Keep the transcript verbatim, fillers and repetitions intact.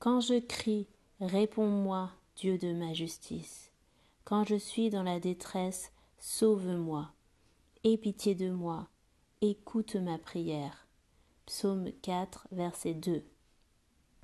Quand je crie, réponds-moi, Dieu de ma justice. Quand je suis dans la détresse, sauve-moi. Aie pitié de moi, écoute ma prière. Psaume quatre, verset deux.